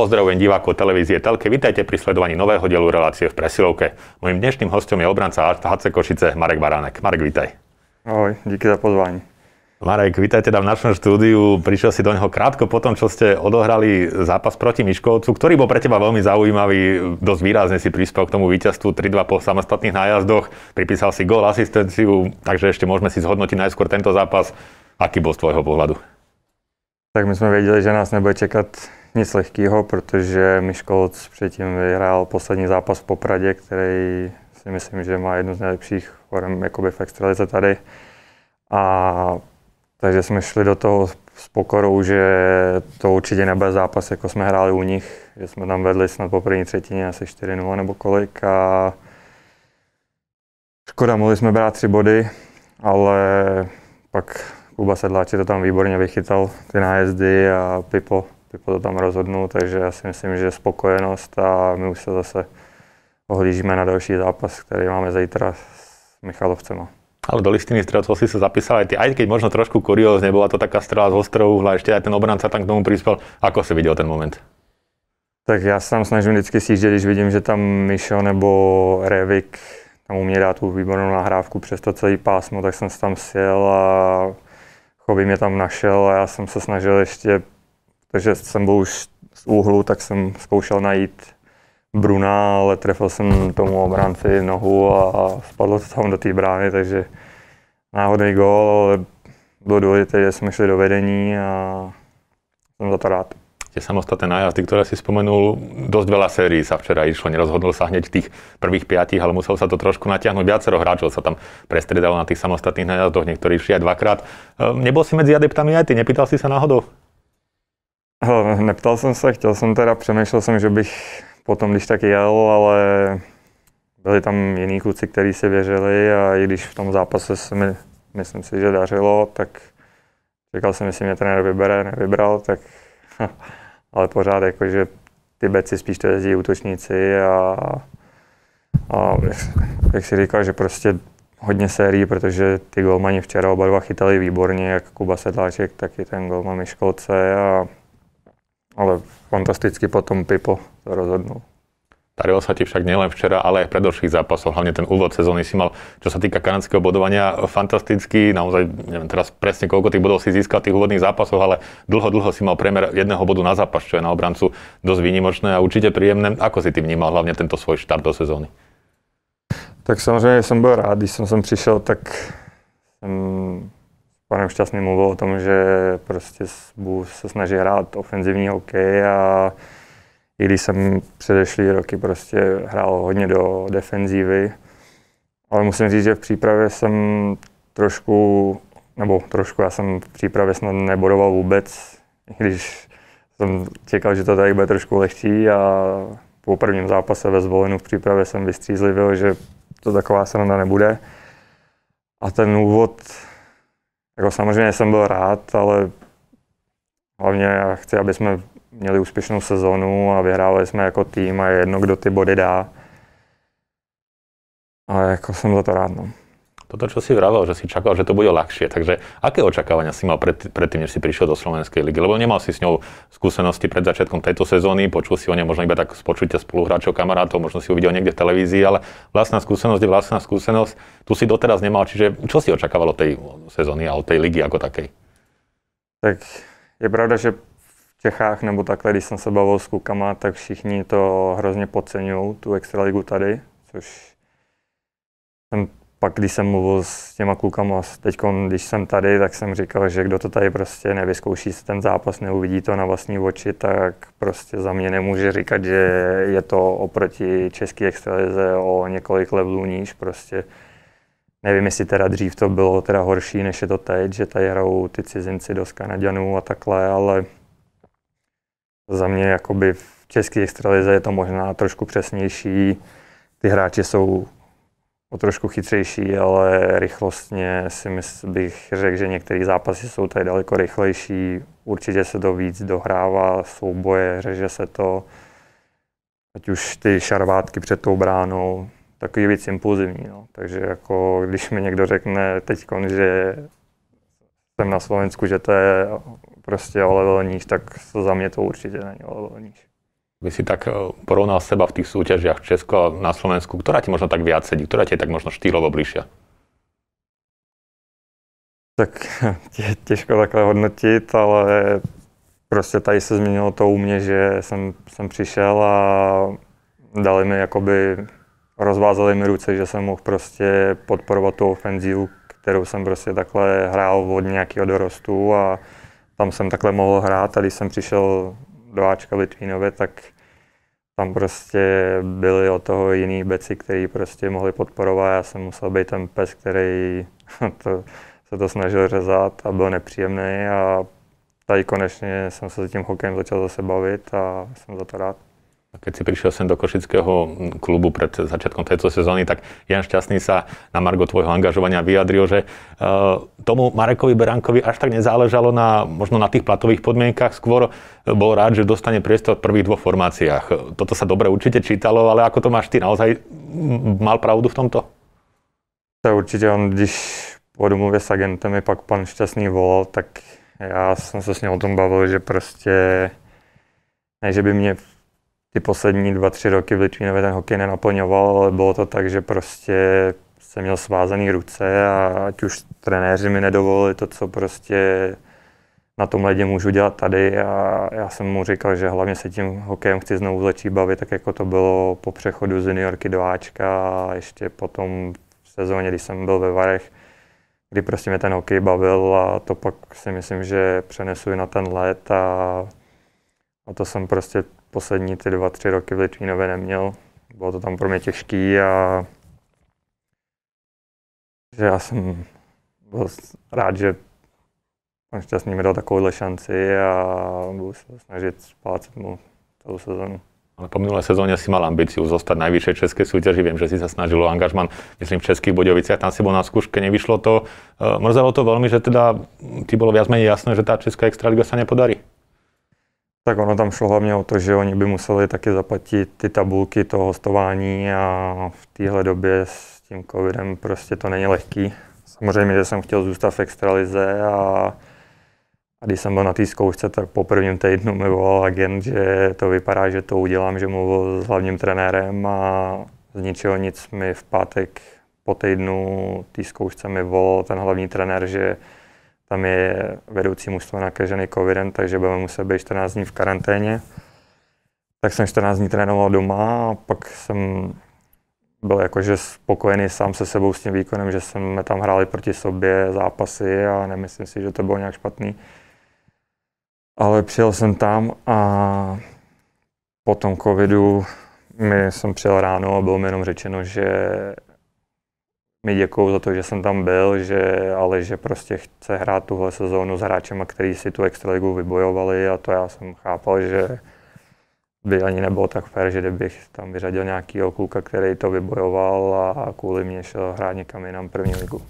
Pozdravujem divákov televízie Telke, vitajte pri sledovaní nového dielu relácie v presilovke. Mojím dnešným hostom je obranca HC Košice Marek Baránek. Marek, vitaj. Ahoj, díky za pozvanie. Marek, vitaj teda v našom štúdiu. Prišiel si do neho krátko po tom, čo ste odohrali zápas proti Miškovcu, ktorý bol pre teba veľmi zaujímavý. Dosť výrazne si prispel k tomu víťazstvu 3-2 po samostatných nájazdoch. Pripísal si gól, asistenciu, takže ešte môžeme si zhodnotiť najskôr tento zápas. Aký bol z tvojho pohľadu? Tak my sme vedeli, že nás nebude čekať nic lehkého, protože Miškovec předtím vyhrál poslední zápas v Popradě, který si myslím, že má jednu z nejlepších forem jakoby v extralize tady. A takže jsme šli do toho s pokorou, že to určitě nebude zápas, jako jsme hráli u nich, že jsme tam vedli snad po první třetině asi 4-0 nebo kolik. A škoda, mohli jsme brát 3 body, ale pak Kuba Sedláček to tam výborně vychytal, ty nájezdy, a Pipo to tam rozhodnul, takže já si myslím, že spokojenost, a my už se zase ohlížíme na další zápas, který máme zítra s Michalovcema. Ale do listiny strelcov si sa zapísal aj ty, aj keď možno trošku kuriózne, bola to taká strela z ostrou, ale ešte aj ten obranca tam k tomu prispel. Ako si videl ten moment? Tak já se tam snažím vždycky sjíždět, když vidím, že tam Mišo nebo Revik tam umí dát tu výbornou nahrávku přes to celý pásmo, tak jsem se tam sjel a Chovy mě tam našel a já jsem se snažil ještě, takže jsem byl už z úhlu, tak jsem zkoušel najít Bruna, ale trefil jsem tomu obránci nohu a spadlo to tam do té brány, takže náhodný gól, ale bylo důležité, že jsme šli do vedení a jsem za to rád. Tie samostatné nájazdy, ktoré si spomenul, dosť veľa sérií sa včera išlo, nerozhodol sa hneď v tých prvých 5, ale musel sa to trošku natiahnuť. Viacero hráčov sa tam prestriedalo na tých samostatných nájazdoch, niektorí išli aj 2-krát. Nebol si medzi adeptami aj ty, nepýtal si sa náhodou? Neptal jsem se, chtěl jsem teda, přemýšlel jsem, že bych potom když tak jel, ale byli tam jiní kluci, kteří si věřili, a i když v tom zápase se mi, myslím si, že dařilo, tak říkal jsem, jestli mě trenér vybere, nevybral, tak ale pořád jakože ty beci spíš to jezdí útočníci a jak si říkal, že prostě hodně sérií, protože ty golmani včera oba dva chytali výborně, jak Kuba Sedláček, tak i ten golman Miškovce, a ale fantasticky potom Pipo to rozhodnul. Darilo sa ti však nielen včera, ale aj v predošlých zápasoch. Hlavne ten úvod sezóny si mal, čo sa týka kanadského bodovania, fantastický. Naozaj, neviem teraz presne, koľko tých bodov si získal v tých úvodných zápasoch, ale dlho si mal priemer 1 bodu na zápas, čo je na obrancu dosť výnimočné a určite príjemné. Ako si ty vnímal hlavne tento svoj štart do sezóny? Tak samozrejme som bol rád, když som sem prišiel, tak Panem Šťastným mluvil o tom, že prostě se snaží hrát ofenzivní hokej, a i když jsem předešlý roky prostě hrál hodně do defenzívy, ale musím říct, že v přípravě jsem já jsem v přípravě snad nebodoval vůbec, i když jsem čekal, že to tady bude trošku lehčí, a po prvním zápase ve Zvolenu v přípravě jsem vystřízlivil, že to taková sranda nebude, a ten úvod, jako samozřejmě jsem byl rád, ale hlavně já chci, aby jsme měli úspěšnou sezonu a vyhrávali jsme jako tým, a je jedno, kdo ty body dá. A jako jsem za to rád. No. Toto, čo si vravel, že si čakal, že to bude ľahšie. Takže aké očakávania si mal predtým, než si prišiel do slovenskej ligy? Lebo nemal si s ňou skúsenosti pred začiatkom tejto sezóny, počul si o nej možno iba tak z počutia spoluhráčov, kamarátov, možno si ju videl niekde v televízii, ale vlastná skúsenosť je vlastná skúsenosť. Tu si doteraz nemal, čiže čo si očakával od tej sezóny a od tej ligy ako takej? Tak je pravda, že v Čechách nebo takhle, když jsem se bavil s klukama, tak všichni to hrozně podceňují, tu extraligu tady, což jsem pak, když jsem mluvil s těma klukama, teď, když jsem tady, tak jsem říkal, že kdo to tady prostě nevyzkouší si ten zápas, neuvidí to na vlastní oči, tak prostě za mě nemůže říkat, že je to oproti české extralize o několik levelů níž. Prostě nevím, jestli teda dřív to bylo teda horší, než je to teď, že tady hrajou ty cizinci dost Kanaďanů a takhle, ale za mě jakoby v české extralize je to možná trošku přesnější, ty hráči jsou o trošku chytřejší, ale rychlostně si bych řekl, že některé zápasy jsou tady daleko rychlejší. Určitě se to víc dohrává, souboje, řeže se to. Ať už ty šarvátky před tou bránou, takový víc impulzivní. No. Takže jako, když mi někdo řekne teď, že jsem na Slovensku, že to je prostě o level níž, tak za mě to určitě není o level níž. by si tak porovnal seba v tých súťažiach v Česku a na Slovensku, ktorá ti možno tak viac sedí, ktorá ti je tak možno štýlovo bližšia? Tak těžko takhle hodnotit, ale prostě tady se změnilo to u mě, že jsem přišel a dali mi jakoby, rozvázali mi ruce, že jsem mohl prostě podporovat tu ofenzivu, kterou jsem prostě takhle hrál od nějakého dorostu a tam jsem takhle mohl hrát a když jsem přišel do Ačka v Litvínově, tak tam prostě byli od toho jiný beci, který prostě mohli podporovat a já jsem musel být ten pes, který se to snažil řezat a byl nepříjemný a tady konečně jsem se tím hokejem začal zase bavit a jsem za to rád. A keď si prišiel sem do košického klubu pred začiatkom tejto sezóny, tak Jan Šťastný sa na margo tvojho angažovania vyjadril, že tomu Marekovi Baránkovi až tak nezáležalo na, možno na tých platových podmienkach, skôr bol rád, že dostane priestor v prvých dvoch formáciách. Toto sa dobre určite čítalo, ale ako to máš ty, naozaj mal pravdu v tomto? To určite on, když po domluvě s agentem mi pak pan Šťastný volal, tak já jsem se s ním o tom bavil, že prostě ne, že by mě ty poslední 2-3 roky v Litvínově ten hokej nenaplňoval, ale bylo to tak, že prostě jsem měl svázaný ruce a ať už trenéři mi nedovolili to, co prostě na tom ledě můžu dělat tady a já jsem mu říkal, že hlavně se tím hokejem chci znovu začít bavit, tak jako to bylo po přechodu z juniorky do Ačka a ještě potom v sezóně, když jsem byl ve Varech, kdy prostě mě ten hokej bavil a to pak si myslím, že přenesu i na ten let a to jsem prostě poslední ty 2-3 roky v Litvínově neměl. Bylo to tam pro mě těžký a že já jsem byl rád, že pan Šťastný mi dal takovouhle šanci a budu se snažit splácet mu celou sezonu. Ale po minulé sezóne si mal ambíciu zostať na najvyššej českej súťaži. Viem, že si sa snažil o angažman, myslím, v Českých Budějovicách. Tam si bol na skúške, nevyšlo to. Mrzelo to veľmi, že teda ti bolo viac menej jasné, že tá česká extraliga sa nepodarí. Tak ono tam šlo hlavně o to, že oni by museli taky zaplatit ty tabulky toho hostování a v téhle době s tím covidem prostě to není lehký. Samozřejmě, že jsem chtěl zůstat v extralize a když jsem byl na té zkoušce, tak po prvním týdnu mi volal agent, že to vypadá, že to udělám, že mluvil s hlavním trenérem a z ničeho nic mi v pátek po týdnu té zkoušce mi volal ten hlavní trenér, že tam je vedoucí mužstvo nakažený covidem, takže budeme muset být 14 dní v karanténě. Tak jsem 14 dní trénoval doma a pak jsem byl jakože spokojený sám se sebou s tím výkonem, že jsme tam hráli proti sobě zápasy a nemyslím si, že to bylo nějak špatný. Ale přijel jsem tam a po tom covidu jsem přijel ráno a bylo mi jenom řečeno, že mi děkuju za to, že jsem tam byl, ale že prostě chce hrát tuhle sezónu s hráčema, kteří si tu extraligu vybojovali a to já jsem chápal, že by ani nebylo tak fér, že kdybych tam vyřadil nějakýho kluka, který to vybojoval a kvůli mě šel hrát někam jinam první ligu.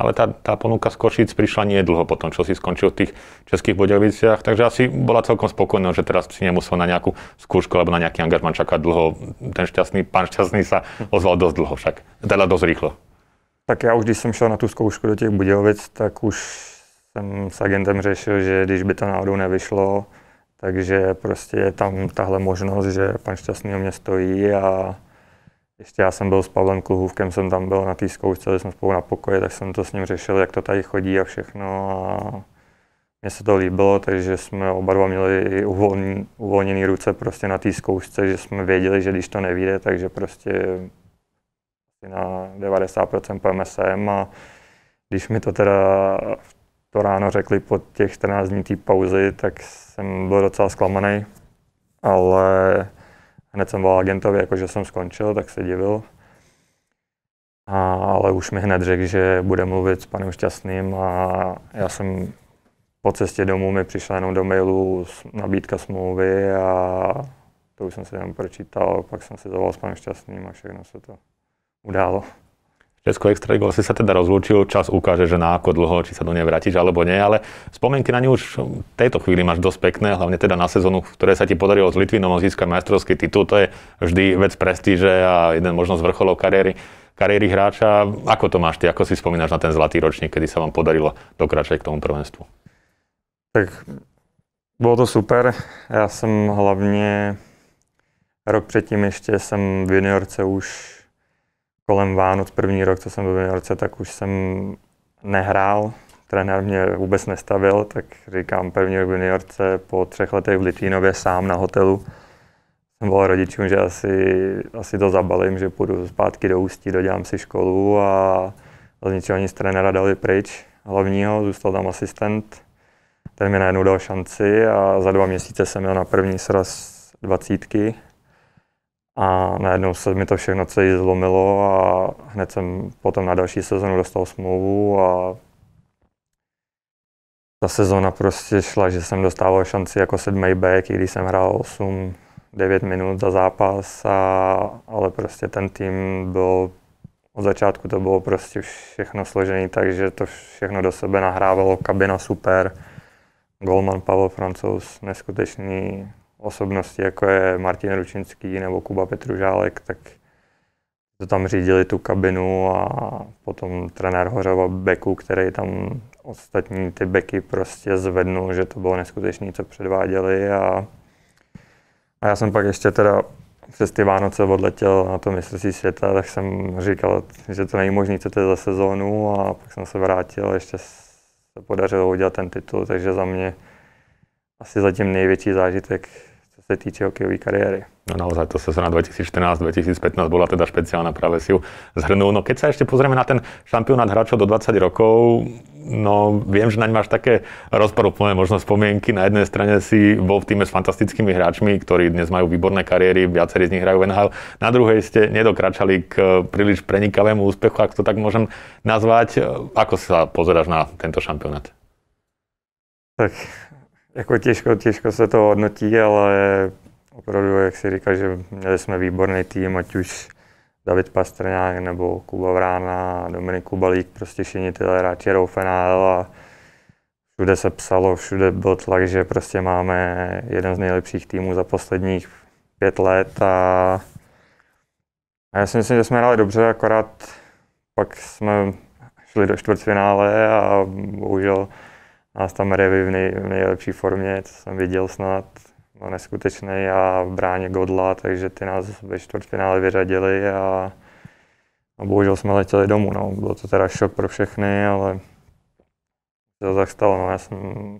Ale tá ponuka z Košíc prišla nie dlho po tom, čo si skončil v tých Českých Budějoviciach, takže asi bola celkom spokojná, že teraz si nemusel na nejakú skúšku alebo na nejaký angažman čakať dlho. Ten Šťastný, pán Šťastný sa ozval dosť dlho však, teda dosť rýchlo. Tak ja už, když som šel na tú skúšku do těch Budějovic, tak už jsem s agentem řešil, že když by to náhodou nevyšlo, takže prostě je tam tahle možnosť, že pan Šťastný o mě stojí a ještě já jsem byl s Pavlem Kluhůvkem, jsem tam byl na té zkoušce, jsem spolu na pokoji, tak jsem to s ním řešil, jak to tady chodí a všechno. A mně se to líbilo, takže jsme oba dva měli uvolněné ruce prostě na té zkoušce, že jsme věděli, že když to nevyjde, takže prostě na 90% pojeme sem. A když mi to teda to ráno řekli po těch 14 dní té pauzy, tak jsem byl docela zklamaný, ale hned jsem volal agentovi, jakože jsem skončil, tak se divil. Ale už mi hned řekl, že bude mluvit s panem Šťastným a já jsem po cestě domů mi přišla jenom do mailu nabídka smlouvy a to už jsem si tam pročítal, pak jsem si zavolal s panem Šťastným a všechno se to událo. Českou extraligou si sa teda rozlúčil, čas ukáže, že na ako dlho, či sa do nej vrátiš alebo nie, ale spomienky na ňu už v tejto chvíli máš dosť pekné, hlavne teda na sezónu, v ktorej sa ti podarilo s Litvínom získať majstrovský titul, to je vždy vec prestíže a jeden možno z vrcholov kariéry hráča. Ako to máš ty, ako si spomínaš na ten zlatý ročník, kedy sa vám podarilo dokračovať k tomu prvenstvu? Tak bolo to super, ja som hlavne Rok předtím ještě jsem v juniorce už kolem Vánoc, první rok, co jsem byl v juniorce, tak už jsem nehrál. Trenér mě vůbec nestavil, tak říkám první rok v juniorce, po 3 letech v Litvínově sám na hotelu. Jsem volal rodičům, že asi to zabalím, že půjdu zpátky do Ústí, dodělám si školu a z ničeho nic trenéra dali pryč hlavního, zůstal tam asistent. Ten mi najednou dal šanci a za 2 měsíce jsem jel na první sraz 20. A najednou se mi to všechno celý zlomilo a hned jsem potom na další sezonu dostal smlouvu a ta sezóna prostě šla, že jsem dostával šanci jako 7. back, i když jsem hrál 8-9 minut za zápas, ale prostě ten tým byl, od začátku to bylo prostě všechno složené, takže to všechno do sebe nahrávalo, kabina super, golman Pavel Francouz, neskutečný osobnosti, jako je Martin Ručínský nebo Kuba Petružálek, tak to tam řídili tu kabinu a potom trenér Hořava beku, který tam ostatní ty beky prostě zvednul, že to bylo neskutečné, co předváděli a já jsem pak ještě teda přes ty Vánoce odletěl na to mistrovství světa, tak jsem říkal, že to není možné, co to je za sezónu a pak jsem se vrátil, ještě se podařilo udělat ten titul, takže za mě asi zatím největší zážitek, co se týče hokejovej kariéry. No naozaj, to sezóna 2014-2015 bola teda špeciálna, práve si ju zhrnul. No keď sa ešte pozrieme na ten šampionát hráčov do 20 rokov, no viem, že naň máš také rozporúplné možno spomienky. Na jednej strane si bol v týme s fantastickými hráčmi, ktorí dnes majú výborné kariéry, viacerí z nich hrajú v NHL. Na druhej ste nedokračali k príliš prenikavému úspechu, ak to tak môžem nazvať. Ako sa pozeráš na tento šampionát? Tak jako těžko se to hodnotí, ale opravdu, jak si říkal, že měli jsme výborný tým, ať už David Pastrňák nebo Kuba Vráná, Dominik Kubalík, prostě všichni tyhle hráči hrajou finále a všude se psalo, všude byl tlak, že prostě máme jeden z nejlepších týmů za posledních 5 let a já si myslím, že jsme hráli dobře, akorát pak jsme šli do čtvrtfinále a bohužel nás tam Mareví v nejlepší formě, co jsem viděl snad, byl neskutečný a v bráně Godla, takže ty nás ve čtvrtfinále vyřadili a bohužel jsme letěli domů. No. Bylo to teda šok pro všechny, ale to tak stalo. No. Já jsem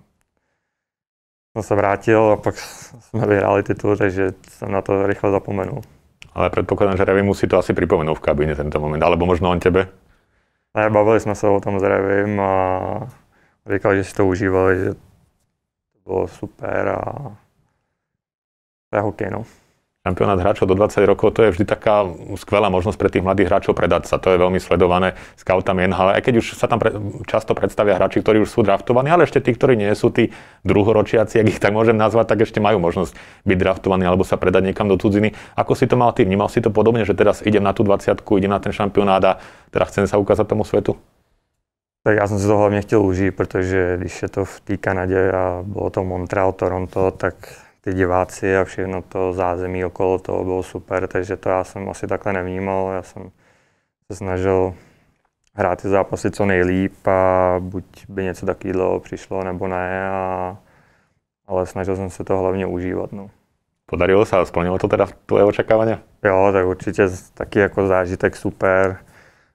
se vrátil a pak jsme vyhráli titul, takže jsem na to rychle zapomenul. Ale předpokládám, že Revy musí to asi připomenout v kabině tento moment, alebo možno on tebe? Ne, bavili jsme se o tom s Revym a říkal, že si to užívali, že to bylo super a to je hokej, no. Šampionát hráčov do 20 rokov, to je vždy taká skvelá možnosť pre tých mladých hráčov predať sa. To je veľmi sledované scoutami NHL, aj keď už sa tam často predstavia hráči, ktorí už sú draftovaní, ale ešte tí, ktorí nie sú, tí druhoročiaci, ak ich tak môžem nazvať, tak ešte majú možnosť byť draftovaní alebo sa predať niekam do cudziny. Ako si to mal ty? Vnímal si to podobne, že teraz idem na tú 20-ku, idem na ten šampionát a teda chcem sa ukázať tomu svetu? Tak já jsem si to hlavně chtěl užít, protože když je to v té Kanadě a bylo to Montreal, Toronto, tak ty diváci a všechno to zázemí okolo toho bylo super, takže to já jsem asi takhle nevnímal. Já jsem se snažil hrát ty zápasy co nejlíp a buď by něco takového přišlo nebo ne, ale snažil jsem se to hlavně užívat. No. Podarilo se a splnilo to teda tvoje očekávání? Jo, tak určitě taky jako zážitek super.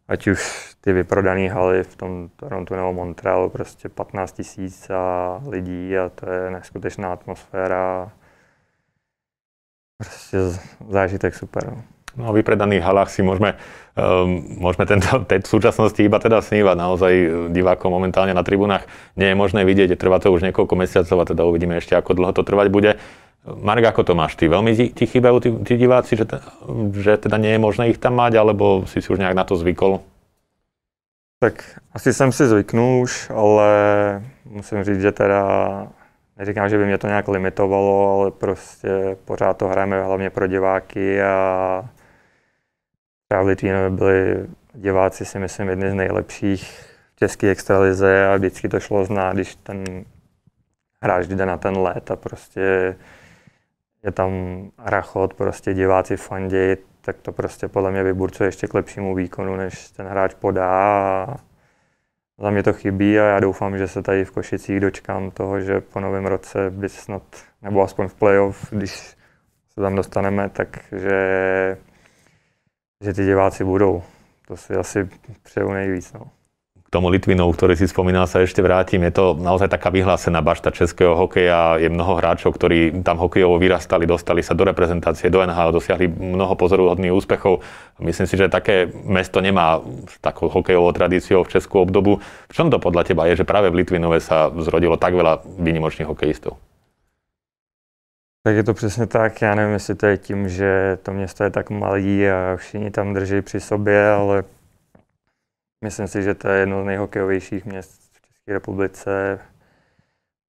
Ať už ty vyprodané haly v tom Torontu nebo Montrealu, prostě 15 000 lidí a to je neskutečná atmosféra. Prostě zážitek super. No, o vypredaných halách si môžeme tej súčasnosti iba teda snívať. Naozaj divákov momentálne na tribunách nie je možné vidieť. Trvá to už niekoľko mesiacov a teda uvidíme ešte, ako dlho to trvať bude. Marek, ako to máš ty? Veľmi ti chýbajú tí diváci, že teda nie je možné ich tam mať, alebo si už nejak na to zvykol? Tak asi jsem si zvyknul už, ale musím říct, že teda neříkám, že by mě to nějak limitovalo, ale prostě pořád to hrajeme hlavně pro diváky a třeba v Litvínově byli diváci, si myslím, jedni z nejlepších v české extralize a vždycky to šlo znát, když ten hráč jde na ten led a prostě je tam rachot, prostě diváci fandějí, tak to prostě podle mě vyburcuje ještě k lepšímu výkonu, než ten hráč podá. A za mě to chybí a já doufám, že se tady v Košicích dočkám toho, že po novém roce by snad, nebo aspoň v playoff, když se tam dostaneme, takže ty diváci budou. To si asi přeju nejvíc. No. K tomu Litvínov, ktorý si spomínal, sa ešte vrátim. Je to naozaj taká vyhlásená bašta českého hokeja. Je mnoho hráčov, ktorí tam hokejovo vyrastali, dostali sa do reprezentácie, do NHL, dosiahli mnoho pozoruhodných úspechov. Myslím si, že také mesto nemá takú hokejovou tradíciou v Česku obdobu. V čom to podľa teba je, že práve v Litvinove sa zrodilo tak veľa výnimočných hokejistov? Tak je to přesně tak. Já nevím, jestli to je tím, že to město je tak malý a všichni tam drží při sobě, ale myslím si, že to je jedno z nejhokejovějších měst v České republice.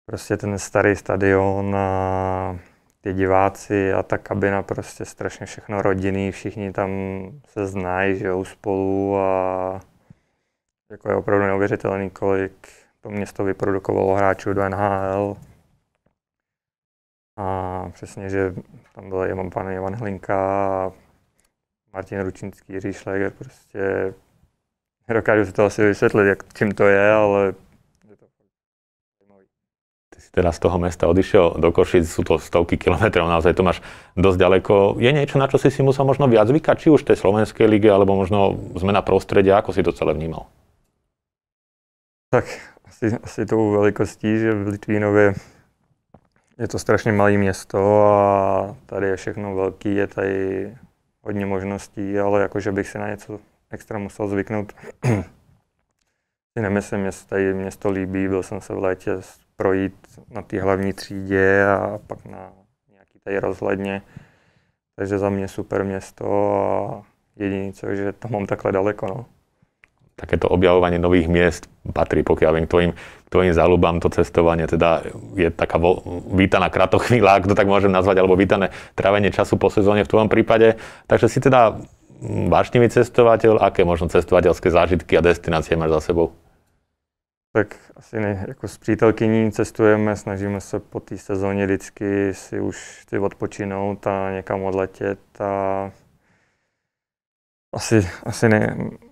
Prostě ten starý stadion a ty diváci a ta kabina, prostě strašně všechno rodinný, všichni tam se znají, žijou spolu a jako je opravdu neuvěřitelný, kolik to město vyprodukovalo hráčů do NHL. A přesně, že tam byl jenom pan Ivan Hlinka, Martin Ručínský, Říšleger, prostě dokážu si to asi vysvětlit, jak, čím to je, ale je to zajímavý. Ty si teda z toho mesta odišiel do Košic, sú to stovky kilometrov, naozaj to máš dosť ďaleko. Je niečo, na čo si musel možno viac vykať, či už tej slovenskej lige, alebo možno zmena prostredia, ako si to celé vnímal? Tak asi tou velikostí, že v Litvínově je to strašně malé město a tady je všechno velký, je tady hodně možností, ale jakože bych si na něco extra musel zvyknout. Nemyslím, že se tady město líbí, byl jsem se v létě projít na té hlavní třídě a pak na nějaký tady rozhledně. Takže za mě super město a jediné co, že to mám takhle daleko. No. Takéto objavovanie nových miest patrí, pokiaľ viem, k tvojim záľubám, to cestovanie, teda je taká vítaná kratochvíľa, ak to tak môžem nazvať, alebo vítané trávenie času po sezóne v tvojom prípade. Takže si teda vášnivý cestovateľ, aké možno cestovateľské zážitky a destinácie máš za sebou? Tak asi ne, ako s přítelkyní cestujeme, snažíme sa po tej sezóne vždycky si už ty odpočinúť a niekam odletieť a asi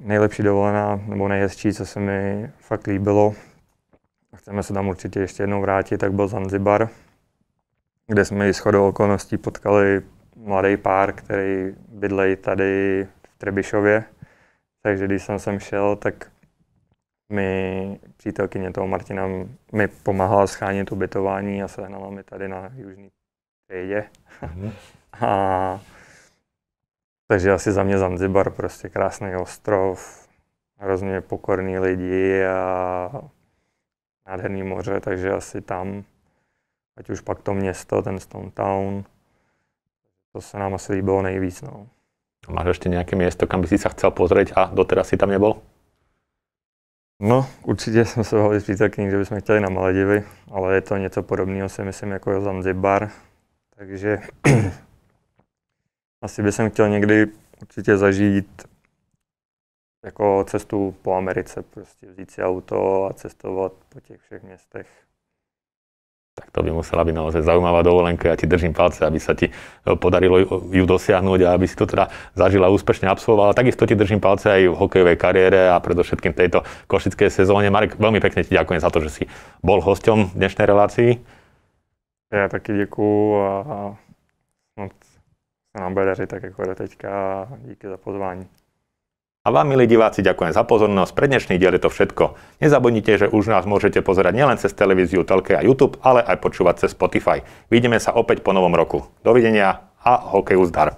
nejlepší dovolená, nebo nejhezčí, co se mi fakt líbilo. Chceme se tam určitě ještě jednou vrátit, tak byl Zanzibar, kde jsme i shodou okolností potkali mladý pár, který bydlejí tady v Trebišově. Takže když jsem sem šel, tak mi přítelkyně toho Martina mi pomáhala schánět ubytování a sehnala mi tady na Južní třídě. Takže asi za mě Zanzibar, prostě krásný ostrov, hrozně pokorný lidi a nádherný moře, takže asi tam. Ať už pak to město, ten Stone Town, to se nám asi líbilo nejvíc. No. Máš ještě nějaké město, kam by si se chcel pozrieť a doteraz si tam nebol? No, určitě jsme se bavili s přítelkyní, že bychom chtěli na Maldivy, ale je to něco podobného, si myslím, jako je Zanzibar, takže asi by jsem chtěl někdy určitě zažít jako cestu po Americe, prostě vzít si auto a cestovat po těch všech městech. Tak to by musela byť naozaj zaujímavá dovolenka. Ja ti držím palce, aby sa ti podarilo ju dosiahnuť a aby si to teda zažila úspešne, absolvovala. Takisto ti držím palce aj v hokejovej kariére a predovšetkým tejto košickej sezóne. Marek, veľmi pekne ti ďakujem za to, že si bol hosťom dnešnej relácii. Ja taky ďakujem a nám bude dařiť tak ako do teďka. Díky za pozvání. A vám, milí diváci, ďakujem za pozornosť. Pre dnešný diel je to všetko. Nezabudnite, že už nás môžete pozerať nielen cez televíziu, telke a YouTube, ale aj počúvať cez Spotify. Vidíme sa opäť po novom roku. Dovidenia a hokeju zdar.